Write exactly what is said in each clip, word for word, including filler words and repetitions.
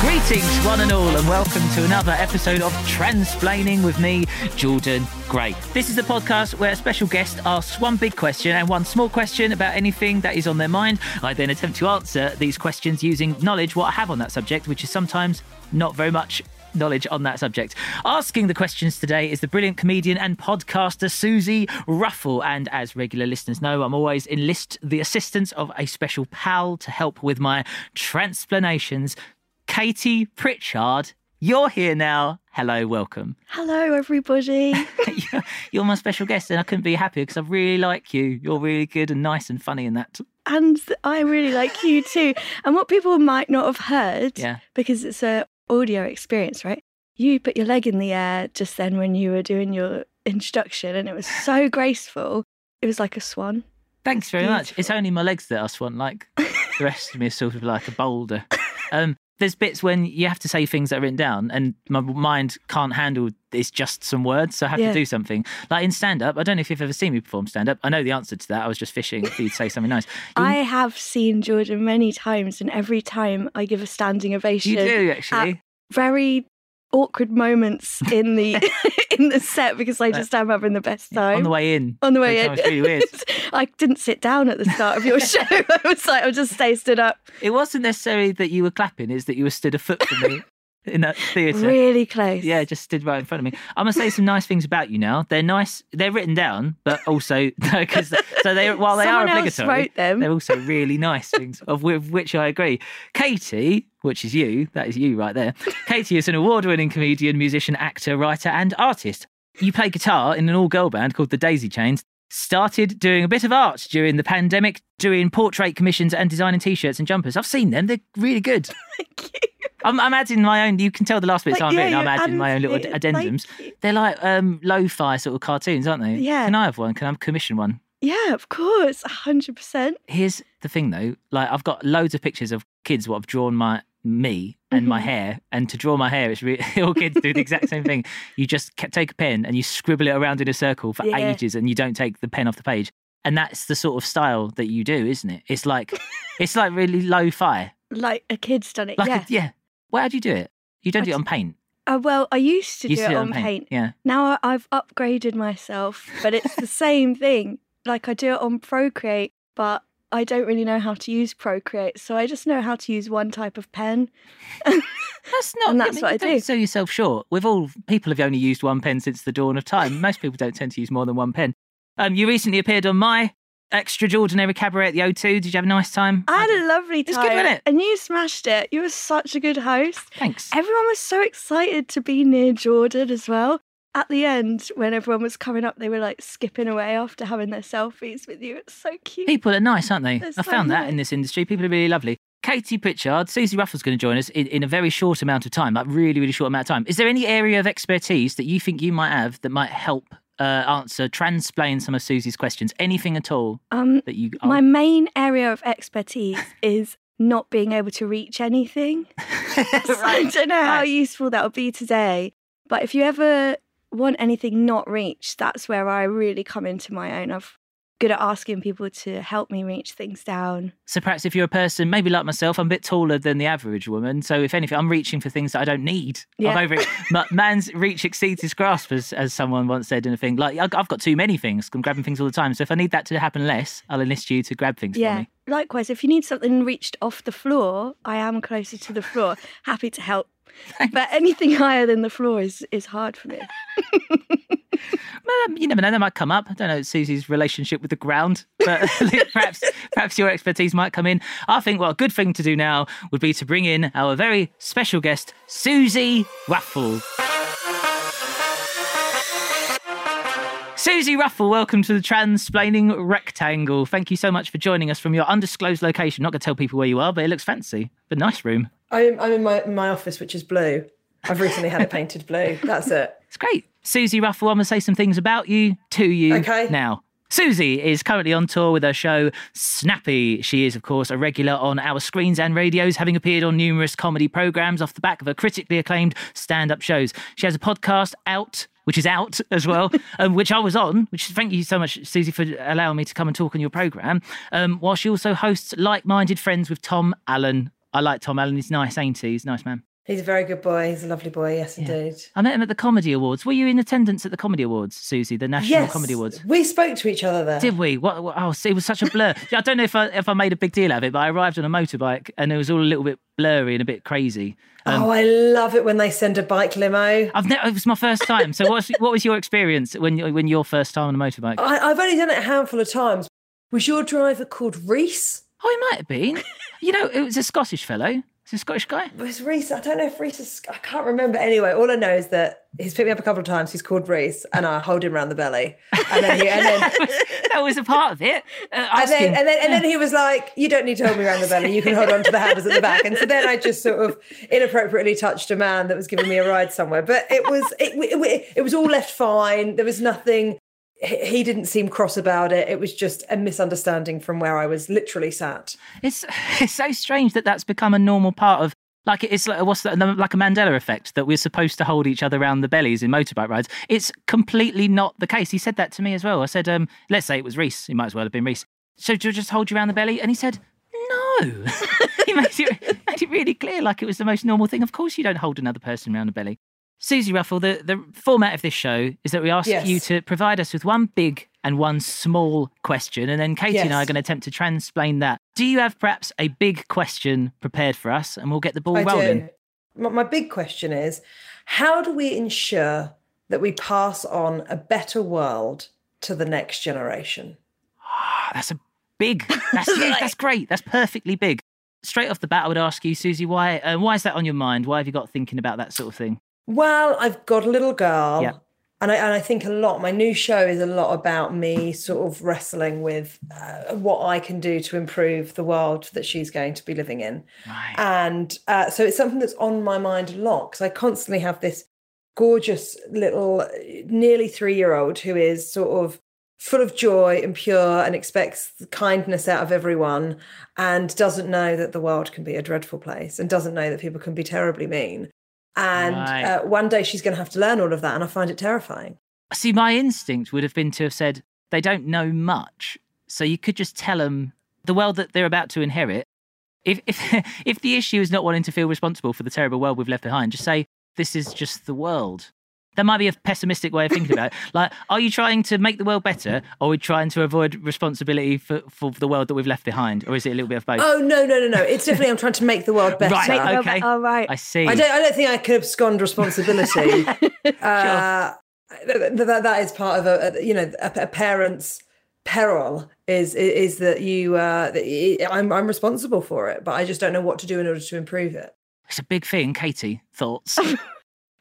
Greetings, one and all, and welcome to another episode of Transplaining with me, Jordan Gray. This is the podcast where a special guest asks one big question and one small question about anything that is on their mind. I then attempt to answer these questions using knowledge, what I have on that subject, which is sometimes not very much knowledge on that subject. Asking the questions today is the brilliant comedian and podcaster Suzi Ruffell, and as regular listeners know, I'm always enlist the assistance of a special pal to help with my transplanations. Katie Pritchard, you're here now. Hello, welcome. Hello, everybody. You're my special guest, and I couldn't be happier because I really like you. You're really good and nice and funny in that. And I really like you too. And what people might not have heard, yeah, because it's an audio experience, right? You put your leg in the air just then when you were doing your introduction, and it was so graceful. It was like a swan. Thanks very Beautiful. much. It's only my legs that are swan-like. The rest of me is sort of like a boulder. Um, There's bits when you have to say things that are written down and my mind can't handle, it's just some words, so I have yeah. to do something. Like in stand-up, I don't know if you've ever seen me perform stand-up. I know the answer to that. I was just fishing if you'd say something nice. You... I have seen Jordan many times, and every time I give a standing ovation. You do, actually. Very awkward moments in the in the set because I just am having the best time. On the way in. On the way in. It was really weird. I didn't sit down at the start of your show. I was like, I'll just stay stood up. It wasn't necessarily that you were clapping, it's that you were stood a foot from me in that theatre. Really close. Yeah, just stood right in front of me. I'm going to say some nice things about you now. They're nice. They're written down, but also, no, cause, so they, while they Someone are obligatory, else wrote them. They're also really nice things, of with which I agree. Katie, which is you, that is you right there. Katie is an award-winning comedian, musician, actor, writer and artist. You play guitar in an all-girl band called the Daisy Chains. Started doing a bit of art during the pandemic, doing portrait commissions and designing T-shirts and jumpers. I've seen them. They're really good. Thank you. I'm, I'm adding my own. You can tell the last bits like, I'm yeah, in. I'm adding my own little addendums. They're like um, lo-fi sort of cartoons, aren't they? Yeah. Can I have one? Can I commission one? Yeah, of course. one hundred percent. Here's the thing, though. Like, I've got loads of pictures of kids what have drawn my... me and my hair, and to draw my hair, it's really, all kids do the exact same thing. You just take a pen and you scribble it around in a circle for yeah. ages, and you don't take the pen off the page. And that's the sort of style that you do, isn't it? It's like it's like really lo-fi. Like a kid's done it. Like yeah, a, yeah. Well, how do you do it? You don't I do it on paint. Uh, well, I used to do, used to do it on paint. paint. Yeah. Now I've upgraded myself, but it's the same thing. Like I do it on Procreate, but I don't really know how to use Procreate, so I just know how to use one type of pen. That's not... and that's I mean, what I do. Don't sell yourself short. We've all... People have only used one pen since the dawn of time. Most people don't tend to use more than one pen. Um, you recently appeared on my Extra Jordinary Cabaret at the O two. Did you have a nice time? I had a lovely time. It was good, wasn't it? And you smashed it. You were such a good host. Thanks. Everyone was so excited to be near Jordan as well. At the end, when everyone was coming up, they were like skipping away after having their selfies with you. It's so cute. People are nice, aren't they? They're I so found nice. that in this industry. People are really lovely. Katie Pritchard, Suzi Ruffell's going to join us in, in a very short amount of time, like really, really short amount of time. Is there any area of expertise that you think you might have that might help uh, answer, transplain some of Suzi's questions? Anything at all um, that you... Oh. My main area of expertise is not being able to reach anything. Right. So I don't know how right. useful that will be today. But if you ever... want anything not reached, that's where I really come into my own. I'm good at asking people to help me reach things down. So perhaps if you're a person, maybe like myself, I'm a bit taller than the average woman. So if anything, I'm reaching for things that I don't need. Yeah. I've over- Man's reach exceeds his grasp, as, as someone once said in a thing. Like, I've got too many things. I'm grabbing things all the time. So if I need that to happen less, I'll enlist you to grab things yeah. for me. Likewise, if you need something reached off the floor, I am closer to the floor. Happy to help. Thanks. But anything higher than the floor is, is hard for me. Well, you never know, that might come up. I don't know Suzi's relationship with the ground, but perhaps perhaps your expertise might come in. I think well, a good thing to do now would be to bring in our very special guest, Suzi Ruffell. Suzi Ruffell, welcome to the Transplaining Rectangle. Thank you so much for joining us from your undisclosed location. Not going to tell people where you are, but it looks fancy. But nice room. I'm, I'm in my, my office, which is blue. I've recently had it painted blue. That's it. It's great. Suzi Ruffell, I'm going to say some things about you to you okay. now. Suzi is currently on tour with her show Snappy. She is, of course, a regular on our screens and radios, having appeared on numerous comedy programmes off the back of her critically acclaimed stand-up shows. She has a podcast, Out, which is out as well, um, which I was on, which thank you so much, Suzi, for allowing me to come and talk on your programme, um, while she also hosts Like-Minded Friends with Tom Allen. I like Tom Allen. He's nice, ain't he? He's a nice man. He's a very good boy. He's a lovely boy. Yes, yeah. indeed. I met him at the Comedy Awards. Were you in attendance at the Comedy Awards, Suzi? The National yes, Comedy Awards. We spoke to each other there. Did we? What, what, oh, it was such a blur. I don't know if I if I made a big deal out of it, but I arrived on a motorbike and it was all a little bit blurry and a bit crazy. Um, oh, I love it when they send a bike limo. I've never. It was my first time. So, what was, what was your experience when when your first time on a motorbike? I, I've only done it a handful of times. Was your driver called Reese? Oh, he might have been. You know, it was a Scottish fellow. Is he a Scottish guy? It was Reese. I don't know if Reese is... I can't remember. Anyway, all I know is that he's picked me up a couple of times. He's called Reese and I hold him around the belly. And then he... And then, that, was, that was a part of it. Uh, and, then, and, then, and then he was like, you don't need to hold me around the belly. You can hold on to the handles at the back. And so then I just sort of inappropriately touched a man that was giving me a ride somewhere. But it was, it, it, it was all left fine. There was nothing... He didn't seem cross about it. It was just a misunderstanding from where I was literally sat. It's it's so strange that that's become a normal part of, like, it's like, what's that, like a Mandela effect, that we're supposed to hold each other around the bellies in motorbike rides. It's completely not the case. He said that to me as well. I said, um, let's say it was Reese. He might as well have been Reese. So do I just hold you around the belly? And he said, no. He made it, made it really clear, like it was the most normal thing. Of course you don't hold another person around the belly. Suzi Ruffell, the, the format of this show is that we ask yes. you to provide us with one big and one small question, and then Katie yes. and I are going to attempt to transplain that. Do you have perhaps a big question prepared for us, and we'll get the ball I rolling? Do. My big question is, how do we ensure that we pass on a better world to the next generation? Oh, that's a big, that's, like, that's great, that's perfectly big. Straight off the bat, I would ask you, Suzi, why, uh, why is that on your mind? Why have you got thinking about that sort of thing? Well, I've got a little girl, yeah. and, I, and I think a lot, my new show is a lot about me sort of wrestling with uh, what I can do to improve the world that she's going to be living in. Right. And uh, so it's something that's on my mind a lot, because I constantly have this gorgeous little nearly three-year-old who is sort of full of joy and pure and expects kindness out of everyone and doesn't know that the world can be a dreadful place and doesn't know that people can be terribly mean. And right. uh, one day she's going to have to learn all of that, and I find it terrifying. See, my instinct would have been to have said, they don't know much, so you could just tell them the world that they're about to inherit. If if if the issue is not wanting to feel responsible for the terrible world we've left behind, just say, this is just the world. That might be a pessimistic way of thinking about it. Like, are you trying to make the world better, or are we trying to avoid responsibility for, for the world that we've left behind? Or is it a little bit of both? Oh, no, no, no, no. It's definitely I'm trying to make the world better. Right, okay. All right. I see. I don't, I don't think I can abscond responsibility. uh, sure. that, that is part of, a, a you know, a, a parent's peril is is that you, uh, that it, I'm I'm responsible for it, but I just don't know what to do in order to improve it. It's a big thing, Katie. Thoughts?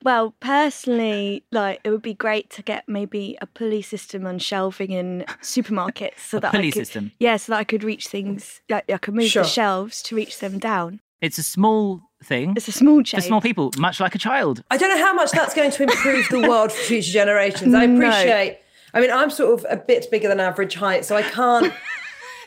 Well, personally, like, it would be great to get maybe a pulley system on shelving in supermarkets, so that pulley I could, system. Yeah, so that I could reach things, like I could move sure. the shelves to reach them down. It's a small thing. It's a small change. For small people, much like a child. I don't know how much that's going to improve the world for future generations. I appreciate. No. I mean, I'm sort of a bit bigger than average height, so I can't.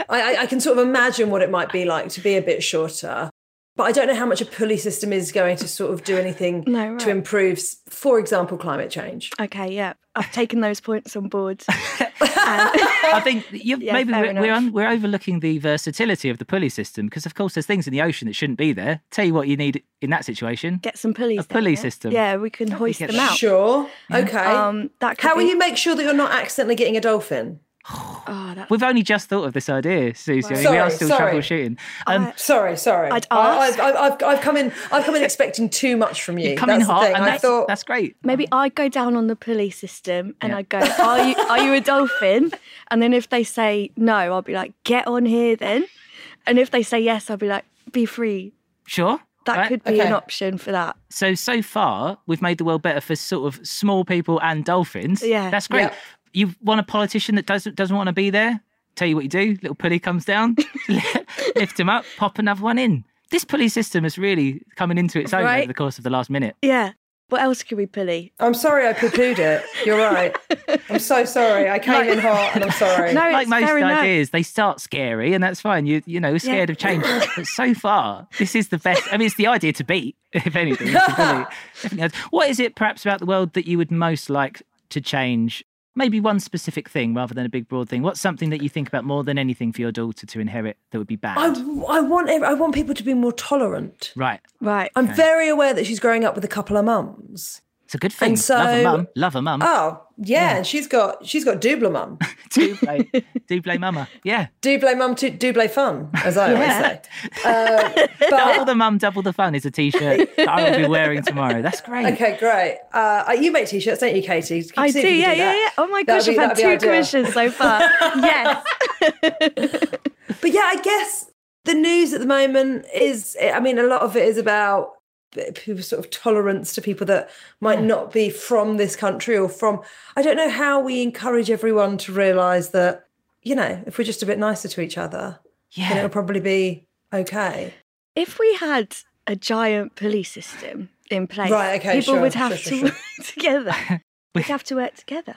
I, I can sort of imagine what it might be like to be a bit shorter. But I don't know how much a pulley system is going to sort of do anything no, right. to improve, for example, climate change. Okay, yeah. I've taken those points on board. And, I think you've, yeah, maybe we're, we're, un, we're overlooking the versatility of the pulley system, because, of course, there's things in the ocean that shouldn't be there. Tell you what you need in that situation. Get some pulleys. A down, pulley yeah. system. Yeah, we can hoist we them out. Sure. Yeah. Okay. Um, that how be... will you make sure that you're not accidentally getting a dolphin? Oh, we've only just thought of this idea, Suzi. Wow. I mean, sorry, we are still sorry. troubleshooting. Um, I, sorry, sorry. I'd ask. I, I, I've, I've come in. I've come in expecting too much from you. You've come that's in hot, and I that's, thought that's great. Maybe I go down on the pulley system and yeah. I go, "Are you? Are you a dolphin?" And then if they say no, I'll be like, "Get on here, then." And if they say yes, I'll be like, "Be free." Sure. That right. could be okay. an option for that. So so far, we've made the world better for sort of small people and dolphins. Yeah, that's great. Yeah. you want a politician that doesn't doesn't want to be there? Tell you what you do, little pulley comes down, lift him up, pop another one in. This pulley system is really coming into its own right? over the course of the last minute. Yeah. What else could we pulley? I'm sorry I poo-pooed it. You're right. I'm so sorry. I came like, in hot and I'm sorry. No, like most ideas, enough. They start scary and that's fine. You you know, we're scared yeah. of change. But so far, this is the best. I mean, it's the idea to beat, if anything. It's what is it perhaps about the world that you would most like to change? Maybe one specific thing rather than a big broad thing. What's something that you think about more than anything for your daughter to inherit that would be bad? I, I want I want people to be more tolerant. Right. Right. I'm okay. very aware that she's growing up with a couple of mums. It's a good thing. And so, love a mum. Love a mum. Oh, yeah. yeah. She's got she's got double mum. Double. Double mama. Yeah. Double mum, double fun, as I yeah. always say. Uh, but... Double the mum, double the fun is a T-shirt that I will be wearing tomorrow. That's great. Okay, great. Uh, you make T-shirts, don't you, Katie? Keep I do, yeah, yeah, yeah. Oh, my gosh, I've had two commissions so far. Yes. But, yeah, I guess the news at the moment is, I mean, a lot of it is about sort of tolerance to people that might yeah. not be from this country or from, I don't know how we encourage everyone to realise that, you know, if we're just a bit nicer to each other, yeah. then it'll probably be okay. If we had a giant police system in place, right, okay, people sure, would have sure, to sure, work sure. together. We'd have to work together.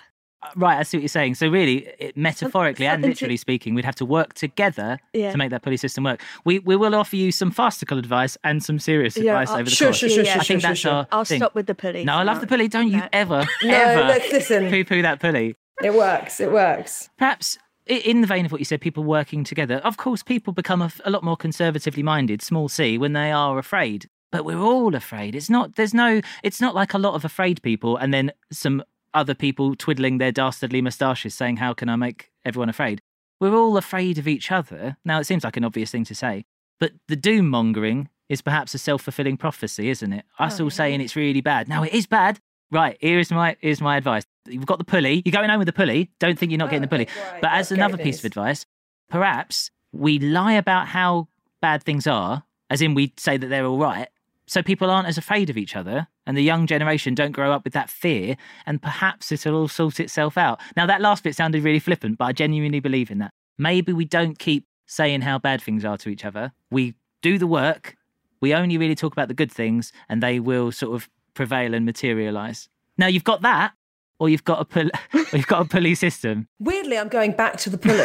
Right, I see what you're saying. So really, it, metaphorically and literally to... speaking, we'd have to work together yeah. to make that pulley system work. We we will offer you some farcical advice and some serious yeah, advice I'll, over the sure, course. Sure, sure, yeah, sure, I think sure, that's sure. our I'll thing. Stop with the pulley. No, I love the pulley. Don't no. you ever, no, ever listen. poo-poo that pulley. It works, it works. Perhaps in the vein of what you said, people working together, of course people become a, a lot more conservatively minded, small c, when they are afraid. But we're all afraid. It's not, there's no, it's not like a lot of afraid people and then some other people twiddling their dastardly moustaches saying, how can I make everyone afraid? We're all afraid of each other. Now, it seems like an obvious thing to say, but the doom-mongering is perhaps a self-fulfilling prophecy, isn't it? Us oh, all yeah. saying it's really bad. Now, it is bad. Right, here's my here's my advice. You've got the pulley. You're going home with the pulley. Don't think you're not oh, getting the pulley. Right, but as another piece of advice, perhaps we lie about how bad things are, as in we say that they're all right, so people aren't as afraid of each other and the young generation don't grow up with that fear and perhaps it'll all sort itself out. Now, that last bit sounded really flippant, but I genuinely believe in that. Maybe we don't keep saying how bad things are to each other. We do the work. We only really talk about the good things and they will sort of prevail and materialise. Now, you've got that. Or you've got a pull, or you've got a pulley system. Weirdly, I'm going back to the pulley.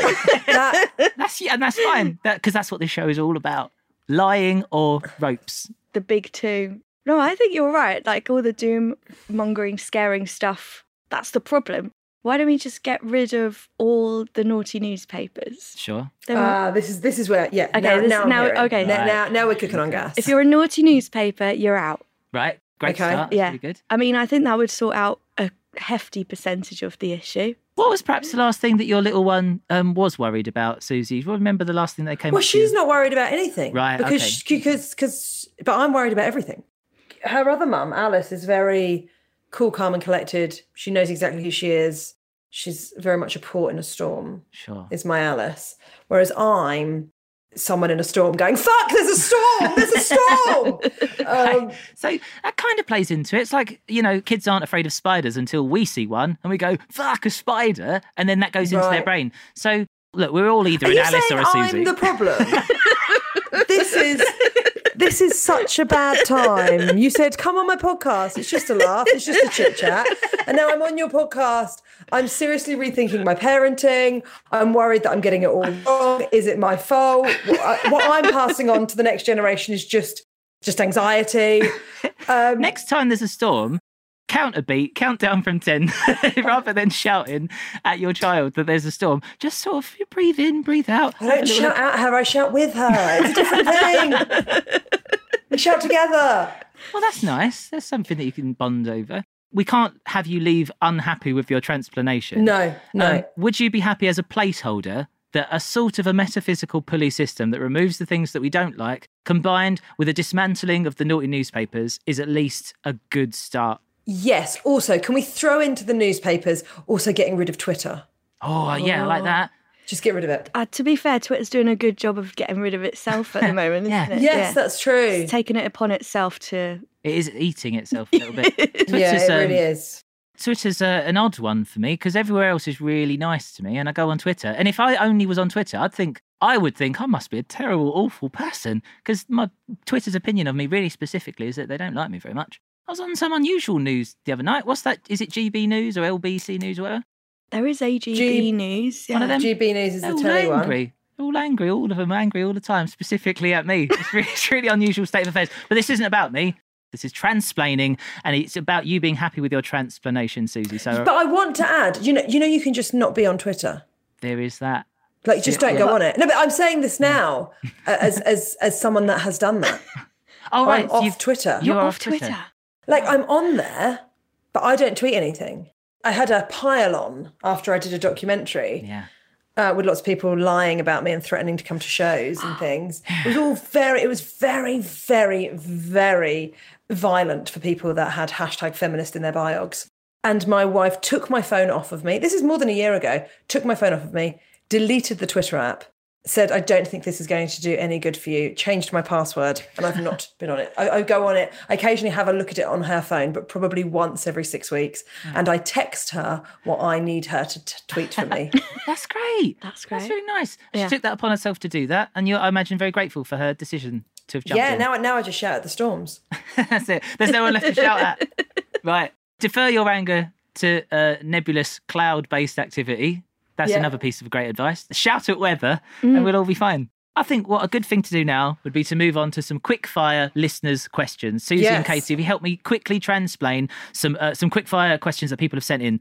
that- that's yeah, and that's fine because that, that's what this show is all about: lying or ropes. The big two. No, I think you're right. Like all the doom mongering, scaring stuff. That's the problem. Why don't we just get rid of all the naughty newspapers? Sure. Then uh, this is this is where yeah. Okay, now, this, now, now okay. Now, right. now now we're cooking on gas. If you're a naughty newspaper, you're out. Right. Great okay. start. Yeah. Pretty good. I mean, I think that would sort out a hefty percentage of the issue. What was perhaps the last thing that your little one um, was worried about, Suzi? Do you remember the last thing that came? Well, she's you? not worried about anything, right? Because because because but I'm worried about everything. Her other mum, Alice, is very cool, calm, and collected. She knows exactly who she is. She's very much a port in a storm. Sure, is my Alice. Whereas I'm someone in a storm going, fuck, there's a storm, there's a storm. Um, right. So that kind of plays into it. It's like, you know, kids aren't afraid of spiders until we see one and we go, fuck, a spider. And then that goes into right. their brain. So look, we're all either Are an Alice or a Suzi. I'm the problem. This is this is such a bad time. You said, come on my podcast. It's just a laugh. It's just a chit chat. And now I'm on your podcast. I'm seriously rethinking my parenting. I'm worried that I'm getting it all wrong. Is it my fault? What, I, what I'm passing on to the next generation is just, just anxiety. Um, next time there's a storm, count a beat, count down from ten, rather than shouting at your child that there's a storm. Just sort of breathe in, breathe out. I don't shout at her, I shout with her. It's a different thing. We shout together. Well, that's nice. That's something that you can bond over. We can't have you leave unhappy with your transplanation. No, no. Um, would you be happy as a placeholder that a sort of a metaphysical pulley system that removes the things that we don't like, combined with a dismantling of the naughty newspapers, is at least a good start? Yes. Also, can we throw into the newspapers also getting rid of Twitter? Oh, yeah, I like that. Just get rid of it. Uh, to be fair, Twitter's doing a good job of getting rid of itself at the moment, yeah. isn't it? Yes, yeah. that's true. It's taking it upon itself to... It is eating itself a little bit. yeah, it um, really is. Twitter's a, an odd one for me because everywhere else is really nice to me, and I go on Twitter. And if I only was on Twitter, I'd think, I would think I must be a terrible, awful person, because my Twitter's opinion of me really specifically is that they don't like me very much. I was on some unusual news the other night. What's that? Is it G B News or L B C News or whatever? There is a G B G- News. Yeah. One of them. G B News is the telly one. Angry. All angry, all of them angry all the time, specifically at me. It's really, it's really unusual state of affairs. But this isn't about me. This is Transplaining, and it's about you being happy with your transplanation, Suzi. So, but I want to add, you know, you know, you can just not be on Twitter. There is that. Like, just yeah, don't yeah. go on it. No, but I'm saying this now as as as someone that has done that. Oh, right, I'm off You've, Twitter. You're, you're off Twitter. Twitter. Like, I'm on there, but I don't tweet anything. I had a pile on after I did a documentary. Yeah. Uh, with lots of people lying about me and threatening to come to shows and things. It was all very, it was very, very, very violent for people that had hashtag feminist in their biogs. And my wife took my phone off of me. This is more than a year ago. Took my phone off of me, deleted the Twitter app, said, I don't think this is going to do any good for you, changed my password, and I've not been on it. I, I go on it, I occasionally have a look at it on her phone, but probably once every six weeks. Mm. And I text her what I need her to t- tweet for me. That's great. That's great. That's really nice. Yeah. She took that upon herself to do that, and you're, I imagine, very grateful for her decision to have jumped yeah, in. Yeah, now, now I just shout at the storms. That's it. There's no one left to shout at. Right. Defer your anger to uh, nebulous cloud-based activity. That's yeah. another piece of great advice. Shout at weather mm. and we'll all be fine. I think what a good thing to do now would be to move on to some quick-fire listeners' questions. Suzi yes. and Katie, if you help me quickly transplain some, uh, some quick-fire questions that people have sent in.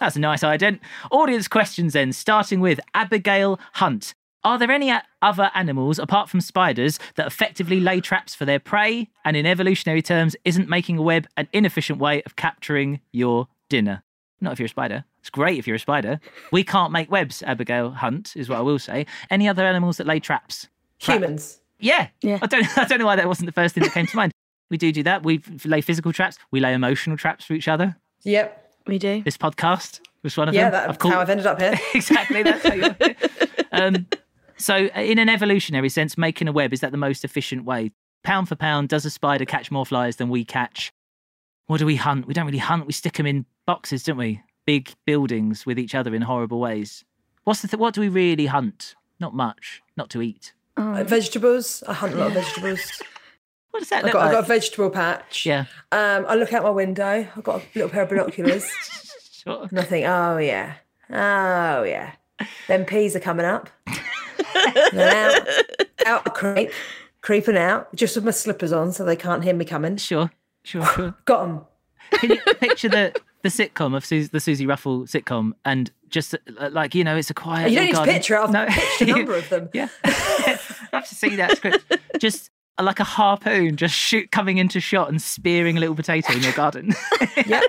That's a nice ident. Audience questions then, starting with Abigail Hunt. Are there any a- other animals, apart from spiders, that effectively lay traps for their prey and, in evolutionary terms, isn't making a web an inefficient way of capturing your dinner? Not if you're a spider. It's great if you're a spider. We can't make webs, Abigail Hunt, is what I will say. Any other animals that lay traps? Trap. Humans. Yeah. yeah. I don't, I don't know why that wasn't the first thing that came to mind. We do do that. We lay physical traps. We lay emotional traps for each other. Yep. We do. This podcast was one of yeah, them. Yeah, that's called... how I've ended up here. Exactly, that's how you got here. Um, so in an evolutionary sense, making a web, is that the most efficient way? Pound for pound, does a spider catch more flies than we catch? What do we hunt? We don't really hunt. We stick them in boxes, don't we? Big buildings with each other in horrible ways. What's the th- What do we really hunt? Not much. Not to eat. Um, uh, vegetables. I hunt a lot of vegetables. What does that look I've got, like? I've got a vegetable patch. Yeah. Um, I look out my window. I've got a little pair of binoculars. Sure. And I think, oh, yeah. Oh, yeah. Them peas are coming up. Out, out a creep, creeping out, just with my slippers on so they can't hear me coming. Sure, sure, sure. Got them. Can you picture the, the sitcom, of Su- the Suzi Ruffell sitcom, and just like, you know, it's a quiet... You don't need garden. To picture it. I've no. pictured a number of them. Yeah. I have to see that script. Just... like a harpoon just shoot coming into shot and spearing a little potato in your garden. Yep.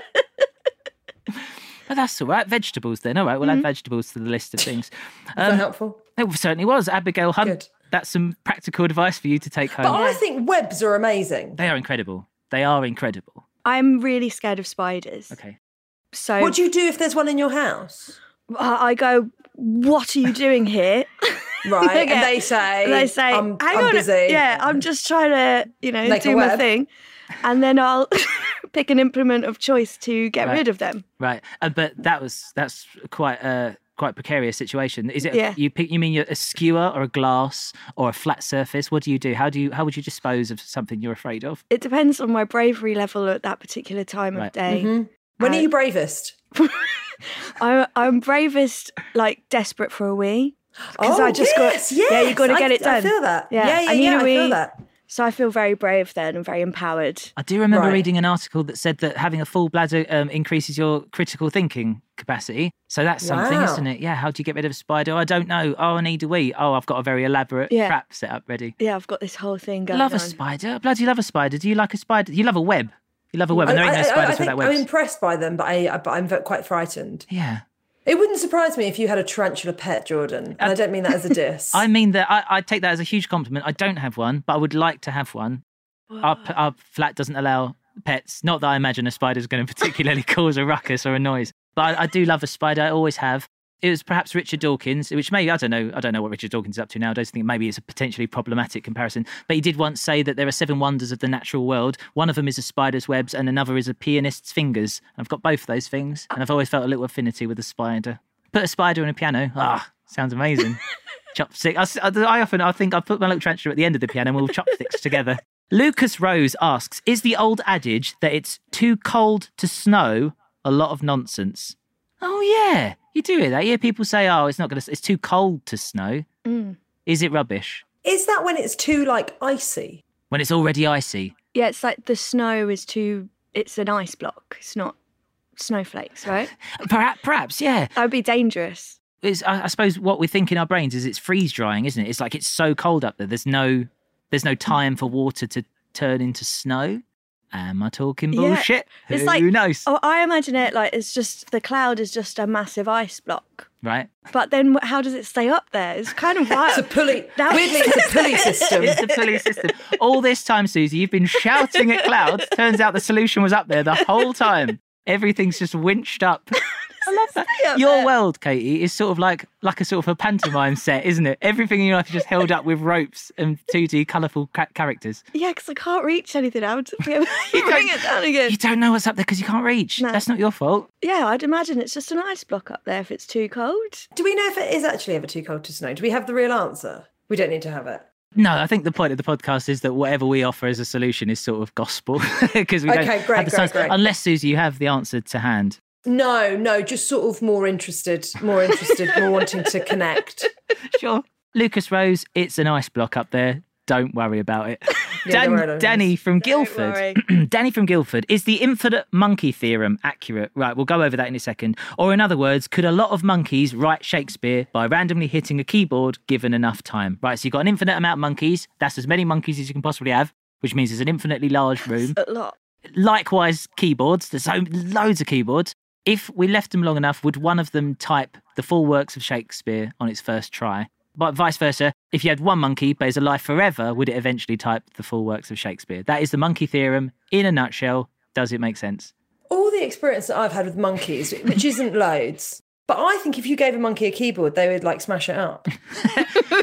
But that's all right. Vegetables then. All right, we'll mm-hmm. add vegetables to the list of things. Um, was that helpful? It certainly was. Abigail Hunt, Good. That's some practical advice for you to take home. But I think webs are amazing. They are incredible. They are incredible. I'm really scared of spiders. Okay. So, what do you do if there's one in your house? I go, what are you doing here? Right, okay. And they say, and they say I'm, hang I'm on, busy. Yeah, I'm just trying to, you know, Make do my thing. and then I'll pick an implement of choice to get right. rid of them. Right, uh, but that was that's quite a quite precarious situation. Is it? Yeah. You pick. You mean a skewer or a glass or a flat surface? What do you do? How do you? How would you dispose of something you're afraid of? It depends on my bravery level at that particular time right. of day. Mm-hmm. When uh, are you bravest? I'm, I'm bravest, like desperate for a wee. Because oh, I just yes, got, yes. yeah, you got to get I, it done. I feel that. Yeah, yeah, yeah. I, need yeah, a wee, I feel that. So I feel very brave then and very empowered. I do remember right. reading an article that said that having a full bladder um, increases your critical thinking capacity. So that's something, wow. isn't it? Yeah, how do you get rid of a spider? Oh, I don't know. Oh, I need a wee. Oh, I've got a very elaborate yeah. trap set up ready. Yeah, I've got this whole thing going love on. Love a spider. Bloody love a spider. Do you like a spider? You love a web. You love a web. And there I, ain't no spiders I, I without webs. I'm impressed by them, but, I, but I'm quite frightened. Yeah. It wouldn't surprise me if you had a tarantula pet, Jordan. And I don't mean that as a diss. I mean that I, I take that as a huge compliment. I don't have one, but I would like to have one. Our, our flat doesn't allow pets. Not that I imagine a spider's going to particularly cause a ruckus or a noise. But I, I do love a spider. I always have. It was perhaps Richard Dawkins, which maybe, I don't know, I don't know what Richard Dawkins is up to nowadays. I think maybe it's a potentially problematic comparison. But he did once say that there are seven wonders of the natural world. One of them is a spider's webs and another is a pianist's fingers. And I've got both those things. And I've always felt a little affinity with a spider. Put a spider in a piano. Ah, sounds amazing. Chopstick. I, I often, I think I put my little tarantula at the end of the piano and we'll chopsticks together. Lucas Rose asks, is the old adage that it's too cold to snow a lot of nonsense? Oh, yeah. You do hear that. You hear people say, oh, it's not going to, it's too cold to snow. Mm. Is it rubbish? Is that when it's too, like, icy? When it's already icy? Yeah, it's like the snow is too, it's an ice block. It's not snowflakes, right? perhaps, perhaps, yeah. That would be dangerous. It's, I, I suppose what we think in our brains is it's freeze-drying, isn't it? It's like it's so cold up there. There's no, there's no time for water to turn into snow. Am I talking bullshit? Yeah. It's Who like, knows? Oh, I imagine it like it's just the cloud is just a massive ice block. Right. But then how does it stay up there? It's kind of wild. It's a pulley. That, weirdly, it's a pulley system. It's a pulley system. All this time, Suzi, you've been shouting at clouds. Turns out the solution was up there the whole time. Everything's just winched up. I love that. Your there. world, Katie, is sort of like like a sort of a pantomime set, isn't it? Everything in your life is just held up with ropes and two D colourful ca- characters. Yeah, because I can't reach anything. I would bring it down again. You don't know what's up there because you can't reach. No. That's not your fault. Yeah, I'd imagine it's just an ice block up there if it's too cold. Do we know if it is actually ever too cold to snow? Do we have the real answer? We don't need to have it. No, I think the point of the podcast is that whatever we offer as a solution is sort of gospel. Because we okay, don't great, have the great, great. Unless, Suzi, you have the answer to hand. No, no, just sort of more interested, more interested, more wanting to connect. Sure. Lucas Rose, it's an ice block up there. Don't worry about it. Yeah, Dan, worry, Danny from don't Guildford. Danny from Guildford. Is the infinite monkey theorem accurate? Right, we'll go over that in a second. Or in other words, could a lot of monkeys write Shakespeare by randomly hitting a keyboard given enough time? Right, so you've got an infinite amount of monkeys. That's as many monkeys as you can possibly have, which means there's an infinitely large room. That's a lot. Likewise, keyboards. There's so loads of keyboards. If we left them long enough, would one of them type the full works of Shakespeare on its first try? But vice versa, if you had one monkey but it's alive forever, would it eventually type the full works of Shakespeare? That is the monkey theorem in a nutshell. Does it make sense? All the experience that I've had with monkeys, which isn't loads, but I think if you gave a monkey a keyboard, they would, like, smash it up.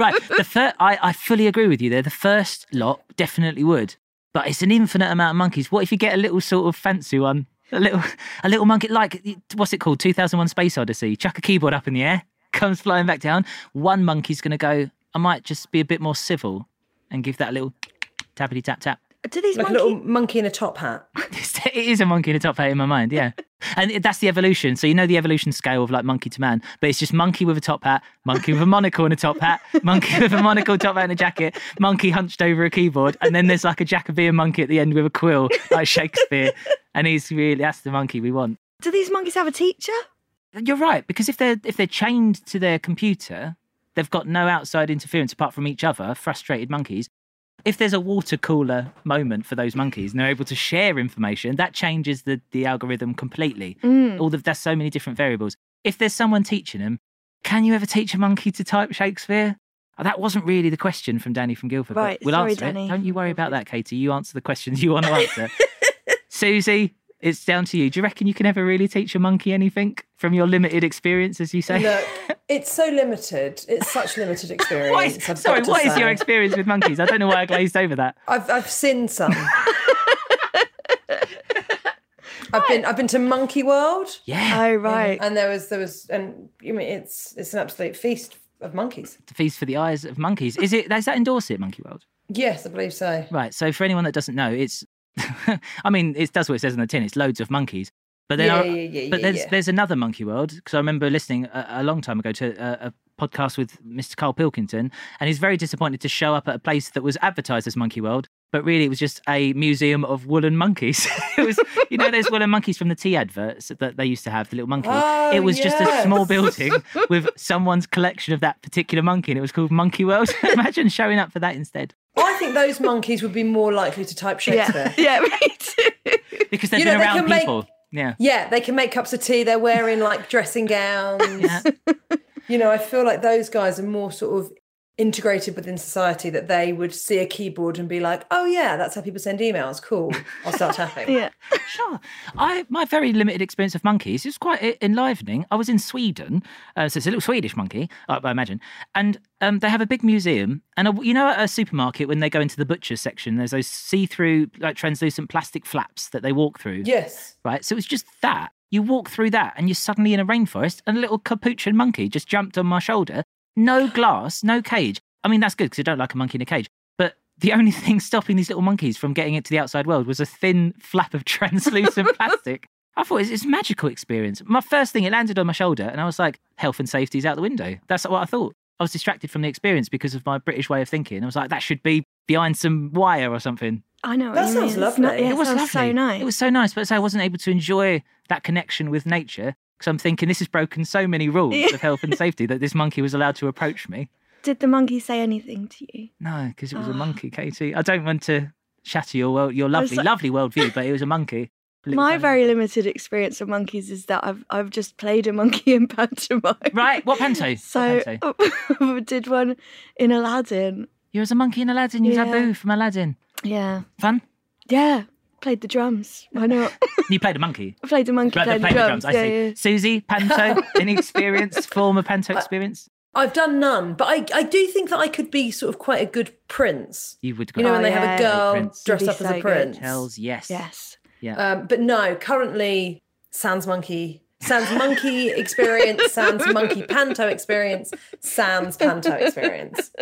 Right. The fir- I, I fully agree with you there. The first lot definitely would. But it's an infinite amount of monkeys. What if you get a little sort of fancy one? A little a little monkey, like, what's it called? two thousand one Space Odyssey. Chuck a keyboard up in the air, comes flying back down. One monkey's going to go, I might just be a bit more civil and give that a little tappity-tap-tap. Do these like monkey- a little monkey in a top hat. It is a monkey in a top hat in my mind, yeah. And that's the evolution. So you know the evolution scale of, like, monkey to man, but it's just monkey with a top hat, monkey with a monocle and a top hat, monkey with a monocle, top hat and a jacket, monkey hunched over a keyboard, and then there's like a Jacobean monkey at the end with a quill, like Shakespeare. And he's really, that's the monkey we want. Do these monkeys have a teacher? You're right, because if they're if they're chained to their computer, they've got no outside interference apart from each other, frustrated monkeys. If there's a water cooler moment for those monkeys and they're able to share information, that changes the, the algorithm completely. Mm. All the, There's so many different variables. If there's someone teaching them, can you ever teach a monkey to type Shakespeare? Oh, that wasn't really the question from Danny from Guildford. Right, we'll sorry, answer Danny. It. Don't you worry about that, Katie. You answer the questions you want to answer. Suzi, it's down to you. Do you reckon you can ever really teach a monkey anything from your limited experience, as you say? Look, it's so limited. It's such limited experience. what is, sorry, what say. is your experience with monkeys? I don't know why I glazed over that. I've I've seen some. I've been I've been to Monkey World. Yeah. Oh right. And, and there was there was and you mean it's it's an absolute feast of monkeys. The feast for the eyes of monkeys. Is it is that in Dorset, Monkey World? Yes, I believe so. Right. So for anyone that doesn't know, it's I mean, it does what it says on the tin. It's loads of monkeys. But then, yeah, yeah, yeah, but yeah, there's yeah. there's another Monkey World, because I remember listening a, a long time ago to a, a podcast with Mister Carl Pilkington, and he's very disappointed to show up at a place that was advertised as Monkey World, but really it was just a museum of woolen monkeys. It was, you know, those woolen monkeys from the tea adverts that they used to have, the little monkey. Oh, it was yes. just a small building with someone's collection of that particular monkey, and it was called Monkey World. Imagine showing up for that instead. I think those monkeys would be more likely to type Shakespeare. Yeah, yeah me too. Because they've you been know, around they people. Make- Yeah, yeah, they can make cups of tea. They're wearing like dressing gowns. Yeah. You know, I feel like those guys are more sort of integrated within society, that they would see a keyboard and be like, "Oh yeah, that's how people send emails. Cool, I'll start tapping." Yeah, sure. I my very limited experience of monkeys is quite enlivening. I was in Sweden, uh, so it's a little Swedish monkey, I imagine, and um, they have a big museum. And a, you know, at a supermarket, when they go into the butcher's section, there's those see-through, like translucent plastic flaps that they walk through. Yes, right. So it's just that you walk through that, and you're suddenly in a rainforest, and a little capuchin monkey just jumped on my shoulder. No glass, no cage. I mean, that's good because I don't like a monkey in a cage. But the only thing stopping these little monkeys from getting into the outside world was a thin flap of translucent plastic. I thought it's, it's a magical experience. My first thing, it landed on my shoulder and I was like, health and safety's out the window. That's what I thought. I was distracted from the experience because of my British way of thinking. I was like, that should be behind some wire or something. I know. That sounds lovely. Not, yeah, it was lovely. So nice. It was so nice, but so I wasn't able to enjoy that connection with nature. Because I'm thinking, this has broken so many rules of health and safety that this monkey was allowed to approach me. Did the monkey say anything to you? No, because it was oh. a monkey, Katie. I don't want to shatter your world, your lovely, like... lovely worldview, but it was a monkey. My funny. very limited experience of monkeys is that I've I've just played a monkey in pantomime. Right, what panto? So what panto? I did one in Aladdin. You was a monkey in Aladdin. You yeah. was Abu from Aladdin. Yeah. Fun? Yeah. Played the drums. Why not? You played a monkey. I played a monkey. Played, played, played the drums. The drums. I yeah, see. Yeah. Suzi, panto, any experience, former panto experience? I, I've done none, but I, I do think that I could be sort of quite a good prince. You would, go you know, oh, when they yeah. have a girl prince. dressed up so as a prince. Good. Hells, yes, yes, yeah. Um, but no, currently, sans monkey, sans monkey experience, sans monkey panto experience, sans panto experience.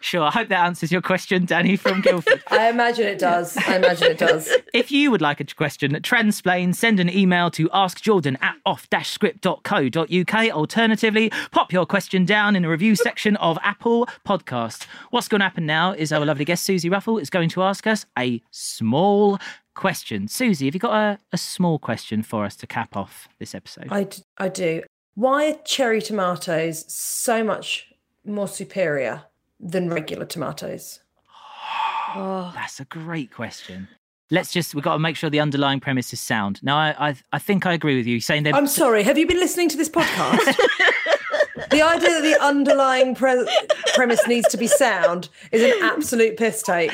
Sure, I hope that answers your question, Danny from Guildford. I imagine it does. I imagine it does. If you would like a question, Transplain, send an email to ask jordan at off script dot co dot uk. Alternatively, pop your question down in the review section of Apple Podcast. What's going to happen now is our lovely guest, Suzi Ruffell, is going to ask us a small question. Suzi, have you got a, a small question for us to cap off this episode? I, d- I do. Why are cherry tomatoes so much more superior than regular tomatoes? Oh, that's a great question. Let's just, we've got to make sure the underlying premise is sound. Now, I I, I think I agree with you saying that... I'm sorry, have you been listening to this podcast? The idea that the underlying pre- premise needs to be sound is an absolute piss take.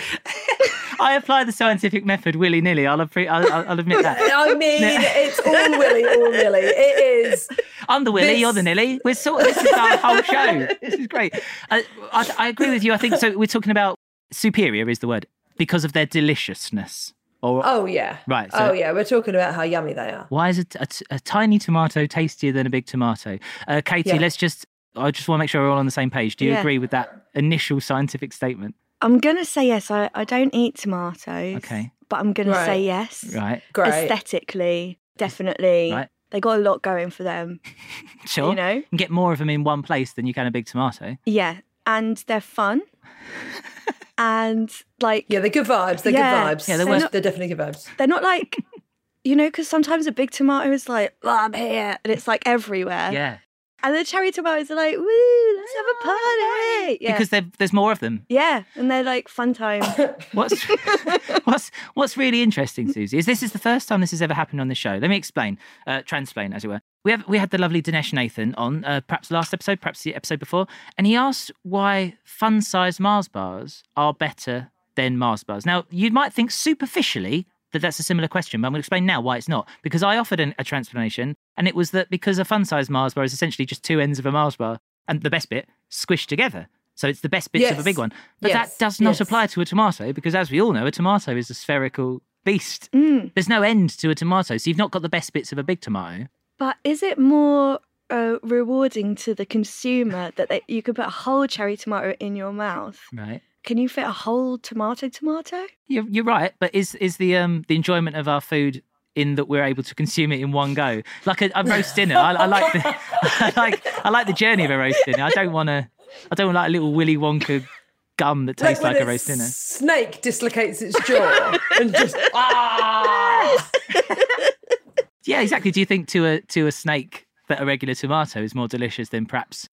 I apply the scientific method willy-nilly, I'll, appre- I'll, I'll admit that. I mean, it's all willy, all nilly. It is. I'm the willy, this... you're the nilly. We're sort of, this is our whole show. This is great. I, I, I agree with you. I think so. We're talking about superior is the word, because of their deliciousness. Or, oh, yeah. Right. So, oh, yeah. We're talking about how yummy they are. Why is a, t- a, t- a tiny tomato tastier than a big tomato? Uh, Katie, yeah. let's just, I just want to make sure we're all on the same page. Do you yeah. agree with that initial scientific statement? I'm going to say yes. I, I don't eat tomatoes. Okay. But I'm going right. to say yes. Right. Great. Aesthetically, definitely. Right. They got a lot going for them. Sure. You know? You can get more of them in one place than you can a big tomato. Yeah. And they're fun. And like... Yeah, they're good vibes. They're yeah. good vibes. Yeah, they're, they're, not, they're definitely good vibes. They're not like, you know, because sometimes a big tomato is like, oh, I'm here. And it's like everywhere. Yeah. And the cherry tomatoes are like, woo, let's have a party. Yeah. Because there's more of them. Yeah, and they're like fun time. what's, what's what's really interesting, Suzi, is this is the first time this has ever happened on the show. Let me explain, uh, transplain, as it were. We have we had the lovely Dinesh Nathan on, uh, perhaps last episode, perhaps the episode before, and he asked why fun-sized Mars bars are better than Mars bars. Now, you might think superficially that that's a similar question, but I'm going to explain now why it's not. Because I offered an, a transplantation, and it was that because a fun-sized Mars bar is essentially just two ends of a Mars bar, and the best bit, squished together. So it's the best bits yes. of a big one. But yes. that does not yes. apply to a tomato, because as we all know, a tomato is a spherical beast. Mm. There's no end to a tomato, so you've not got the best bits of a big tomato. But is it more uh, rewarding to the consumer that they, you could put a whole cherry tomato in your mouth? Right. Can you fit a whole tomato tomato? You're, you're right, but is is the um the enjoyment of our food in that we're able to consume it in one go? Like a, a roast dinner, I, I like the I like I like the journey of a roast dinner. I don't want to. I don't want like a little Willy Wonka gum that tastes like, like a roast dinner. Snake dislocates its jaw and just ah. Yeah, exactly. Do you think to a to a snake that a regular tomato is more delicious than perhaps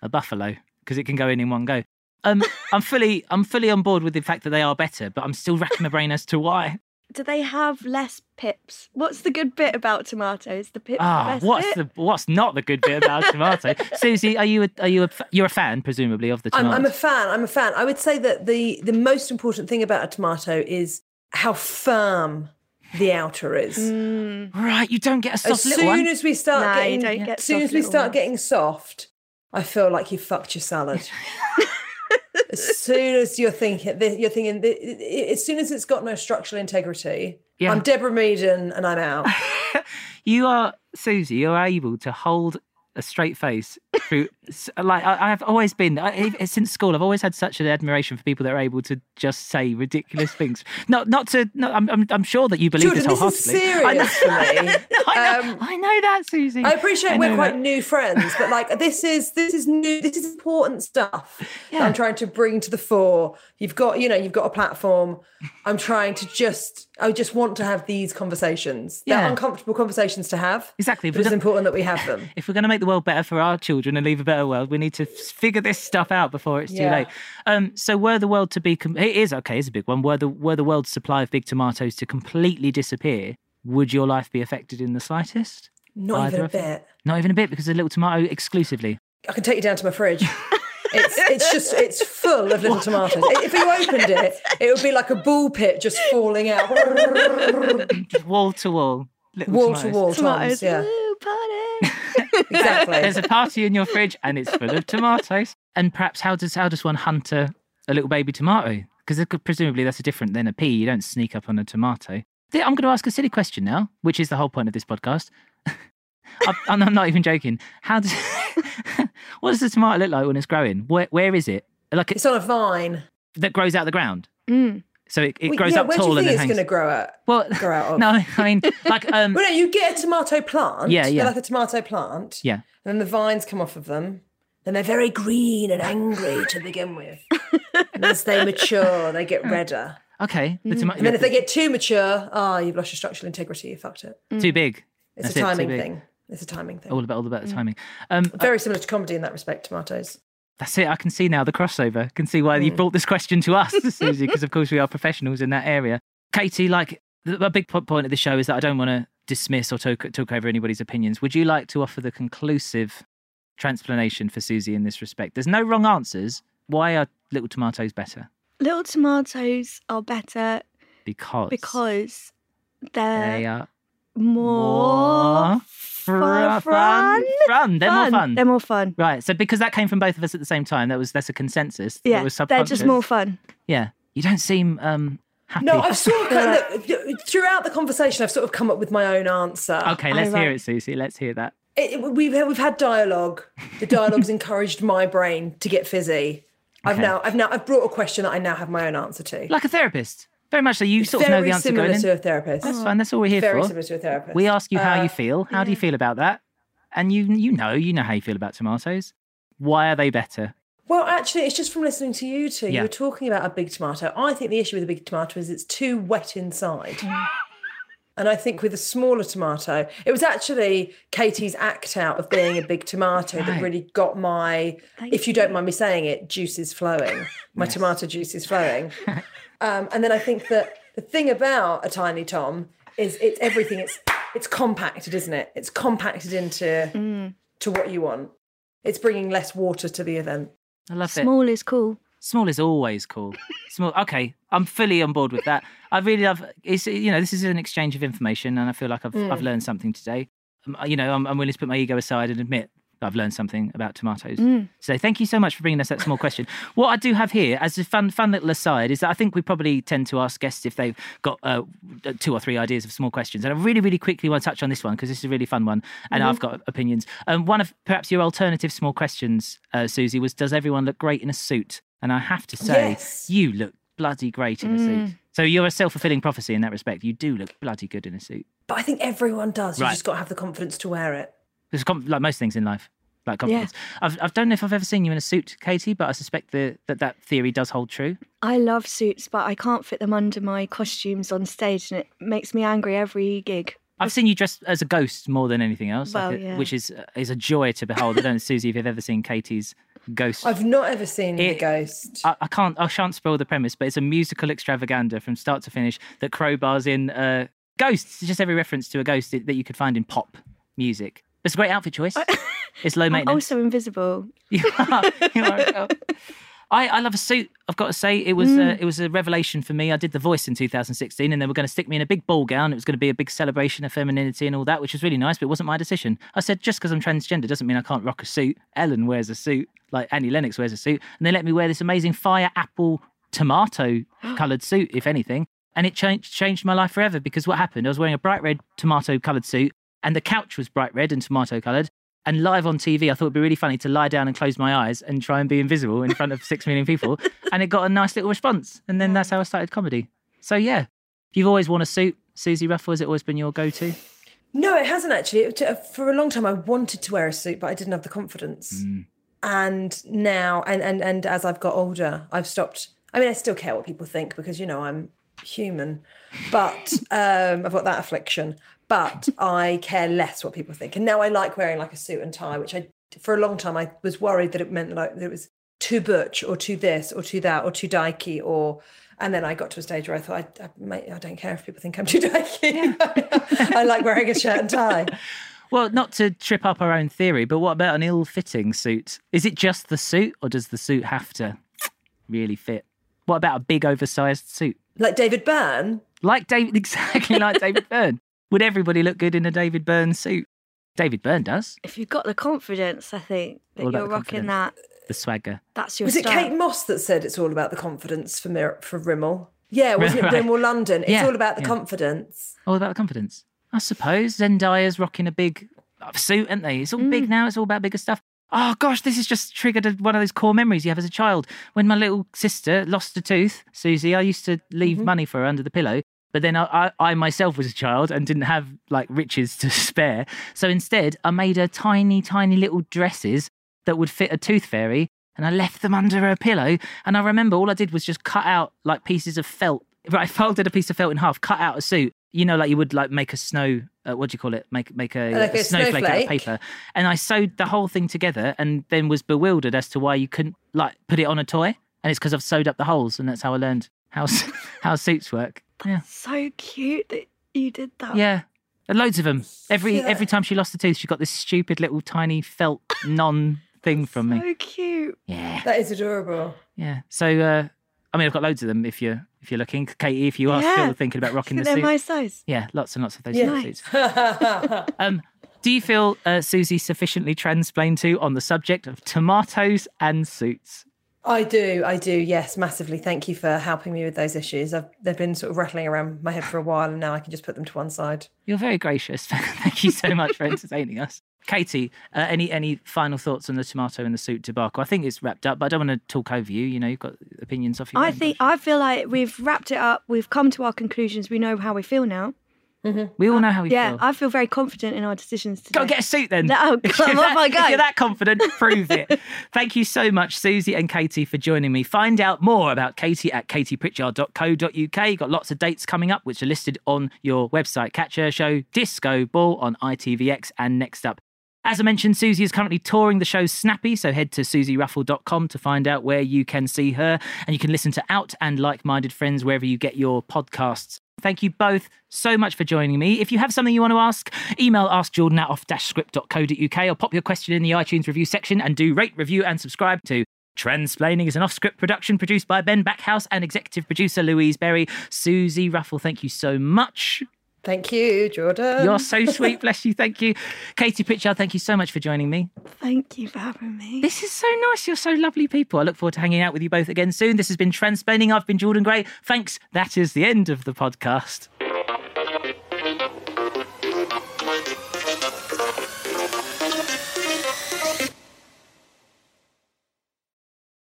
a buffalo because it can go in in one go? Um, I'm fully, I'm fully on board with the fact that they are better, but I'm still racking my brain as to why. Do they have less pips? What's the good bit about tomatoes? The pips. Ah, the what's bit? the what's not the good bit about tomato? Suzi, are you a, are you a, you're a fan presumably of the tomato? I'm, I'm a fan. I'm a fan. I would say that the the most important thing about a tomato is how firm the outer is. Mm. Right, you don't get a soft as little one. As soon as we start no, getting, don't get as soon as we start ones. getting soft, I feel like you fucked your salad. As soon as you're thinking, you're thinking, as soon as it's got no structural integrity, yeah. I'm Deborah Meaden and I'm out. You are, Suzi, you're able to hold a straight face through, like I, I've always been, I, since school, I've always had such an admiration for people that are able to just say ridiculous things. Not not to, no, I'm, I'm I'm sure that you believe Jordan, this wholeheartedly. This is serious for me. No, I, know, um, I know that, Suzi. I appreciate I we're quite that. new friends, but like this is, this is new, this is important stuff yeah. that I'm trying to bring to the fore. You've got, you know, you've got a platform. I'm trying to just, I just want to have these conversations. Yeah. They're uncomfortable conversations to have. Exactly. But it's gonna, important that we have them. If we're going to make the world better for our children and leave a better world, we need to figure this stuff out before it's yeah. too late. Um, so were the world to be... Com- it is, okay, it's a big one. Were the, were the world's supply of big tomatoes to completely disappear, would your life be affected in the slightest? Not Either even a bit. Not even a bit, because a little tomato exclusively. I can take you down to my fridge. It's it's just, it's full of little tomatoes. If you opened it, it would be like a ball pit just falling out. Wall to wall. Wall to wall tomatoes, tomatoes yeah. Exactly. There's a party in your fridge and it's full of tomatoes. And perhaps how does how does one hunt a, a little baby tomato? Because presumably that's a different than a pea. You don't sneak up on a tomato. I'm going to ask a silly question now, which is the whole point of this podcast. I'm, I'm not even joking. How does what does the tomato look like when it's growing? Where where is it? Like a, it's on a vine that grows out of the ground. Mm. So it, it well, grows yeah, up tall and it hangs. Where do you think it's going to grow out? Well, grow out of? No, I mean, like... Um, well, no, you get a tomato plant. Yeah, yeah. They're like a tomato plant. Yeah. And then the vines come off of them. Then they're very green and angry to begin with. And as they mature, they get redder. Okay. The toma- mm. And then if they get too mature, ah, oh, you've lost your structural integrity, you fucked it. Mm. Too big. It's That's a timing it, thing. It's a timing thing. All about, all about the timing. Um, very similar to comedy in that respect, tomatoes. That's it. I can see now the crossover. I can see why mm. you brought this question to us, Suzi, because of course we are professionals in that area. Katie, like a big point of the show is that I don't want to dismiss or talk, talk over anybody's opinions. Would you like to offer the conclusive transplanation for Suzi in this respect? There's no wrong answers. Why are little tomatoes better? Little tomatoes are better because because they're they are more. more... Fun, fun, fun. They're fun. more fun. They're more fun. Right. So because that came from both of us at the same time, that was that's a consensus. Yeah. It was subconscious. They're just more fun. Yeah. You don't seem um, happy. No, I've sort of look, throughout the conversation, I've sort of come up with my own answer. Okay, let's I hear like, it, Suzi. Let's hear that. It, it, we've we've had dialogue. The dialogue's encouraged my brain to get fizzy. Okay. I've now I've now I've brought a question that I now have my own answer to. Like a therapist. Very much so. You sort Very of know the answer going in. Very similar to a therapist. That's fine. That's all we're here Very for. Very similar to a therapist. We ask you how uh, you feel. How yeah. do you feel about that? And you you know, you know how you feel about tomatoes. Why are they better? Well, actually, it's just from listening to you two. Yeah. You were talking about a big tomato. I think the issue with a big tomato is it's too wet inside. And I think with a smaller tomato, it was actually Katie's act out of being a big tomato right. that really got my, Thank if you don't mind me saying it, juices flowing. My yes. tomato juices flowing. Um, and then I think that the thing about a tiny tom is it's everything. It's it's compacted, isn't it? It's compacted into mm. to what you want. It's bringing less water to the event. I love Small it. Small is cool. Small is always cool. Small. Okay, I'm fully on board with that. I really love. It's you know this is an exchange of information, and I feel like I've mm. I've learned something today. Um, you know I'm, I'm willing to put my ego aside and admit I've learned something about tomatoes. Mm. So thank you so much for bringing us that small question. What I do have here, as a fun, fun little aside, is that I think we probably tend to ask guests if they've got uh, two or three ideas of small questions. And I really, really quickly want to touch on this one because this is a really fun one and mm-hmm. I've got opinions. Um, one of perhaps your alternative small questions, uh, Suzi, was does everyone look great in a suit? And I have to say, yes. you look bloody great in a mm. suit. So you're a self-fulfilling prophecy in that respect. You do look bloody good in a suit. But I think everyone does. Right. You just got to have the confidence to wear it. It's com- like most things in life, like confidence. Yeah. I've, I don't know if I've ever seen you in a suit, Katie, but I suspect the, that that theory does hold true. I love suits, but I can't fit them under my costumes on stage, and it makes me angry every gig. I've seen you dressed as a ghost more than anything else, well, like a, yeah. which is is a joy to behold. I don't know, Suzi, if you've ever seen Katie's Ghost. I've not ever seen it, the Ghost. I, I can't, I shan't spoil the premise, but it's a musical extravaganza from start to finish that crowbars in uh, ghosts. Just every reference to a ghost that you could find in pop music. It's a great outfit choice. It's low maintenance. I'm also invisible. You are. You are. I, I love a suit, I've got to say. It was mm. uh, it was a revelation for me. I did The Voice in two thousand sixteen and they were going to stick me in a big ball gown. It was going to be a big celebration of femininity and all that, which was really nice, but it wasn't my decision. I said, just because I'm transgender doesn't mean I can't rock a suit. Ellen wears a suit, like Annie Lennox wears a suit. And they let me wear this amazing fire apple tomato coloured suit, if anything. And it changed changed my life forever because what happened, I was wearing a bright red tomato coloured suit and the couch was bright red and tomato coloured. And live on T V, I thought it'd be really funny to lie down and close my eyes and try and be invisible in front of six million people. And it got a nice little response. And then that's how I started comedy. So, yeah, you've always worn a suit. Suzi Ruffell, has it always been your go-to? No, it hasn't, actually. It, for a long time, I wanted to wear a suit, but I didn't have the confidence. Mm. And now, and, and, and as I've got older, I've stopped. I mean, I still care what people think because, you know, I'm human. But um, I've got that affliction. But I care less what people think. And now I like wearing like a suit and tie, which I, for a long time, I was worried that it meant like that it was too butch or too this or too that or too dykey or, and then I got to a stage where I thought, I, I, mate, I don't care if people think I'm too dykey. Yeah. I like wearing a shirt and tie. Well, not to trip up our own theory, but what about an ill-fitting suit? Is it just the suit or does the suit have to really fit? What about a big oversized suit? Like David Byrne? Like David, exactly like David Byrne. Would everybody look good in a David Byrne suit? David Byrne does. If you've got the confidence, I think, that you're rocking that. The swagger. That's your style. Was it Kate Moss that said it's all about the confidence for Mir- for Rimmel? Yeah, wasn't right. it Rimmel London? It's yeah. all about the yeah. confidence. All about the confidence. I suppose Zendaya's rocking a big suit, aren't they? It's all mm. big now. It's all about bigger stuff. Oh, gosh, this has just triggered one of those core memories you have as a child. When my little sister lost a tooth, Suzi, I used to leave mm-hmm. money for her under the pillow. But then I, I myself was a child and didn't have, like, riches to spare. So instead, I made her tiny, tiny little dresses that would fit a tooth fairy, and I left them under her pillow. And I remember all I did was just cut out, like, pieces of felt. I folded a piece of felt in half, cut out a suit. You know, like you would, like, make a snow, uh, what do you call it? Make make a, like a, a snowflake, snowflake out of paper. And I sewed the whole thing together and then was bewildered as to why you couldn't, like, put it on a toy. And it's because I've sewed up the holes, and that's how I learned how how suits work. Yeah. So cute that you did that. Yeah, and loads of them. Every yeah. every time she lost a tooth, she got this stupid little tiny felt non thing from so me. So cute. Yeah, that is adorable. Yeah. So uh, I mean, I've got loads of them. If you're if you're looking, Katie, if you are yeah. still thinking about rocking the they're suit, they're my size. Yeah, lots and lots of those yeah. suits. um, do you feel uh, Suzi sufficiently transplained to on the subject of tomatoes and suits? I do, I do, yes, massively. Thank you for helping me with those issues. I've, they've been sort of rattling around my head for a while and now I can just put them to one side. You're very gracious. Thank you so much for entertaining us. Katie, uh, any any final thoughts on the tomato and the suit debacle? I think it's wrapped up, but I don't want to talk over you. You know, you've got opinions off your I own, think gosh. I feel like we've wrapped it up. We've come to our conclusions. We know how we feel now. Mm-hmm. We all know how we yeah, feel. Yeah, I feel very confident in our decisions today. Go get a suit then. No, if, you're that, I go. if you're that confident, prove it. Thank you so much, Suzi and Katie, for joining me. Find out more about Katie at katie pritchard dot co dot uk. You've got lots of dates coming up, which are listed on your website. Catch her show, Disco Ball, on I T V X and Next Up. As I mentioned, Suzi is currently touring the show Snappy, so head to suzi ruffell dot com to find out where you can see her. And you can listen to Out and Like-Minded Friends wherever you get your podcasts. Thank you both so much for joining me. If you have something you want to ask, email ask jordan at off script dot co dot uk or pop your question in the iTunes review section and do rate, review and subscribe to Transplaining is an off-script production produced by Ben Backhouse and executive producer Louise Berry. Suzi Ruffell, thank you so much. Thank you, Jordan. You're so sweet. Bless you. Thank you. Katie Pritchard, thank you so much for joining me. Thank you for having me. This is so nice. You're so lovely people. I look forward to hanging out with you both again soon. This has been Transplaining. I've been Jordan Gray. Thanks. That is the end of the podcast.